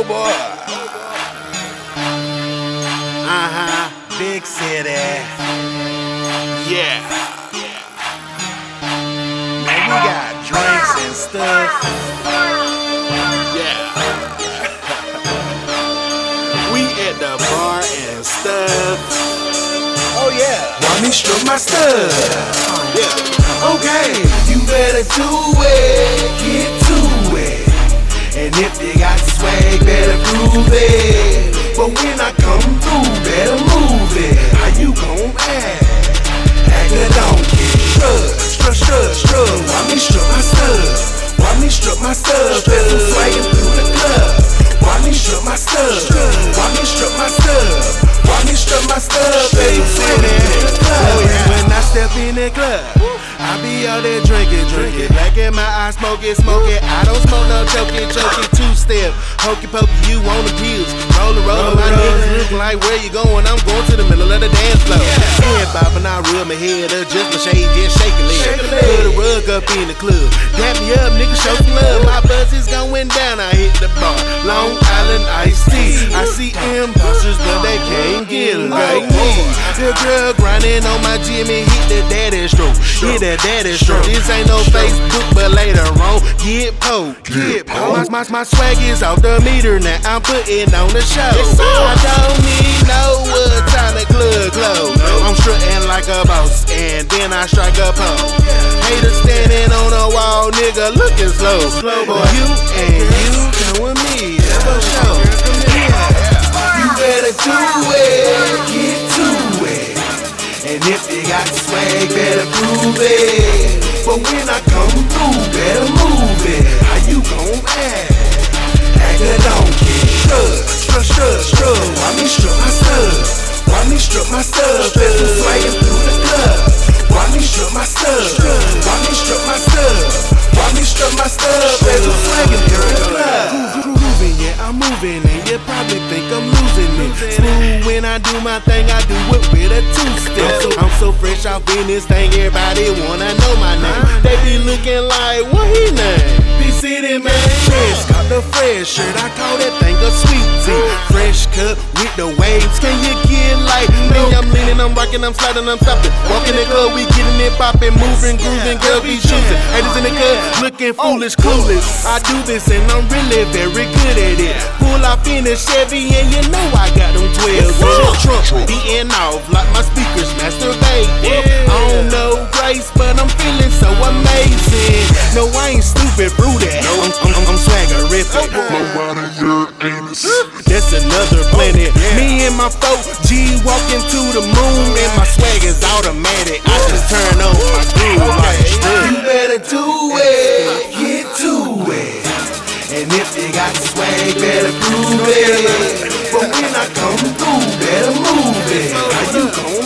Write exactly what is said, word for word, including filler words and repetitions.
Oh boy. Uh-huh. Big city. Yeah. Man, we got drinks and stuff. Yeah. We at the bar and stuff. Oh yeah. Want me strut my stuff. Yeah. Okay, you better do it. Get to it. And if you got swag, better prove it. But when I come through, better move it. How you gon' act? Act a donkey. Strut, strut, strut, strut. Why me strut my stuff? Why me strut my stuff? Better swaggin' through the club. Why me strut my stuff? Why me strut my stuff? Why me strut my stuff? Better swaggin' through the club. When I step in the club, I be out there drinking, drinking. Black in my eye, smoking, smoking. I don't smoke no choking, choking. Two step, hokey pokey, you on the pills. Rollin', rollin', my niggas looking like where you going? I'm going to the middle of the dance floor. Head boppin', I rub my head up just my shade, just shake a leg. Put a rug up in the club. Dap me up, nigga, show some love. My buzz is going down. I hit the bar. Long Island iced tea. I see imposters, but they can't get like me. The girl grindin' on my gym and hit the daddy stroke. Hit that daddy stroke. This ain't no Facebook, but later on, get poked. Get poked. My, my, my swag is off the meter now. I'm putting on the show. I don't need no what time the club close. I'm strutting like a boss, and then I strike a pose. Haters standing on a wall, nigga, looking slow. Slow boy, you and you doing me. Never show. Yeah. You better do it. Get to it. And if you got swag, better prove it. But when I come through, better move it. How you gon' act? Act a donkey. Strut, strut, strut, strut. Why me strut my stuff? Why me strut my stuff? Better swaggin' through the club. Why me strut my stuff? Why me strut my stuff? Why me strut my stuff? Better swaggin' through the club. Yeah, I'm moving and you probably think I'm losing it. Smooth when I do my thing, I do it with a two-step. I'm so, I'm so fresh off in this thing, everybody wanna know my name. They be looking like, what he name? Be sitting, man. Fresh, got the fresh shirt, I call that thing a sweet tea. Fresh cut with the waves, can you get like me? I'm leaning, I'm rocking, I'm sliding, I'm stopping. Walking the club, we getting it popping, moving, grooving, girl be choosing. Haters in the club, looking foolish, clueless. I do this and I'm really very good. Pull up in a Chevy and you know I got them twelve. Trunk beating off like my speakers masturbate. I don't know grace, but I'm feeling so amazing. No, I ain't stupid, broody. No, I'm, I'm, I'm swaggerific. Nobody here ain't. That's another planet. Me and my four G walking to the moon and my swag is automatic. I just turn on my groove like strut. You better do it. Get to it. And if you got swag, better prove it. But when I come through, better move it. How you gon'